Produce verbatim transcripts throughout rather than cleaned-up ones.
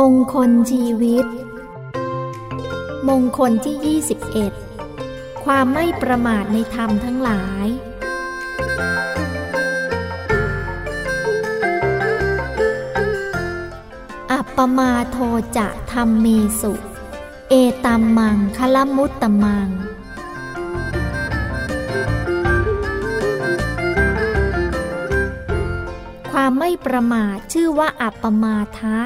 มงคลชีวิตมงคลที่ยี่สิบเอ็ดความไม่ประมาทในธรรมทั้งหลายอัปปมาโทจะธัมเมสุเอตัมมังคลมุตตมังความไม่ประมาทชื่อว่าอัปปมาทะ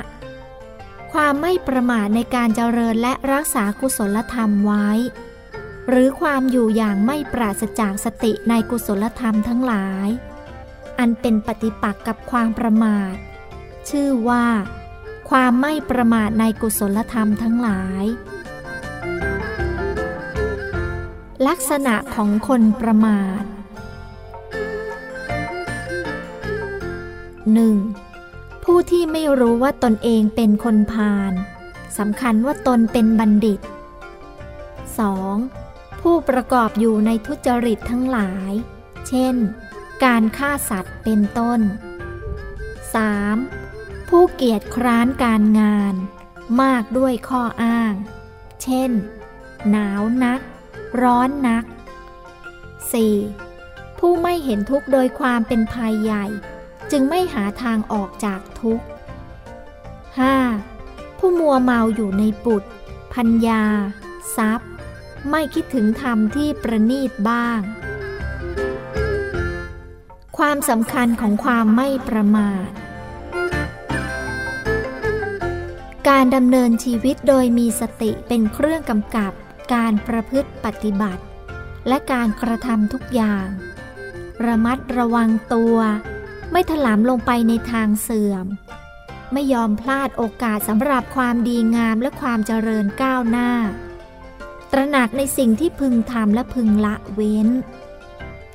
ความไม่ประมาทในการเจริญและรักษากุศลธรรมไว้หรือความอยู่อย่างไม่ปราศจากสติในกุศลธรรมทั้งหลายอันเป็นปฏิปักษ์กับความประมาทชื่อว่าความไม่ประมาทในกุศลธรรมทั้งหลายลักษณะของคนประมาท หนึ่งผู้ที่ไม่รู้ว่าตนเองเป็นคนพาลสำคัญว่าตนเป็นบัณฑิต สอง. ผู้ประกอบอยู่ในทุจริตทั้งหลายเช่นการฆ่าสัตว์เป็นต้น สาม. ผู้เกียจคร้านการงานมากด้วยข้ออ้างเช่นหนาวนักร้อนนัก สี่. ผู้ไม่เห็นทุกข์โดยความเป็นภัยใหญ่จึงไม่หาทางออกจากทุกข์ ห้า. ผู้มัวเมาอยู่ในปุถุพัญญาทรัพย์ไม่คิดถึงธรรมที่ประณีตบ้างความสำคัญของความไม่ประมาทการดำเนินชีวิตโดยมีสติเป็นเครื่องกำกับการประพฤติปฏิบัติและการกระทำทุกอย่างระมัดระวังตัวไม่ถลำลงไปในทางเสื่อมไม่ยอมพลาดโอกาสสำหรับความดีงามและความเจริญก้าวหน้าตระหนักในสิ่งที่พึงทำและพึงละเว้น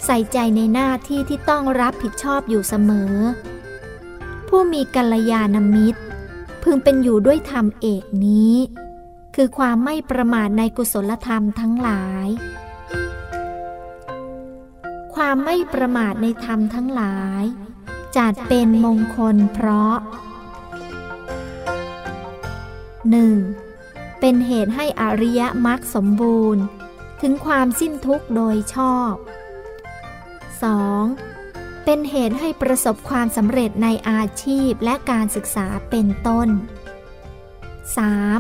ใส่ใจในหน้าที่ที่ต้องรับผิดชอบอยู่เสมอผู้มีกัลยาณมิตรพึงเป็นอยู่ด้วยธรรมเอกนี้คือความไม่ประมาทในกุศลธรรมทั้งหลายความไม่ประมาทในธรรมทั้งหลายจัดเป็นมงคลเพราะ หนึ่ง. เป็นเหตุให้อริยมรรคสมบูรณ์ถึงความสิ้นทุกข์โดยชอบ สอง. เป็นเหตุให้ประสบความสำเร็จในอาชีพและการศึกษาเป็นต้น สาม.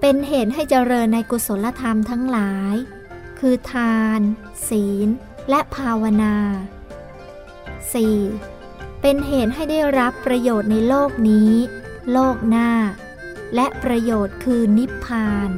เป็นเหตุให้เจริญในกุศลธรรมทั้งหลายคือทานศีลและภาวนา สี่.เป็นเหตุให้ได้รับประโยชน์ในโลกนี้โลกหน้าและประโยชน์คือนิพพาน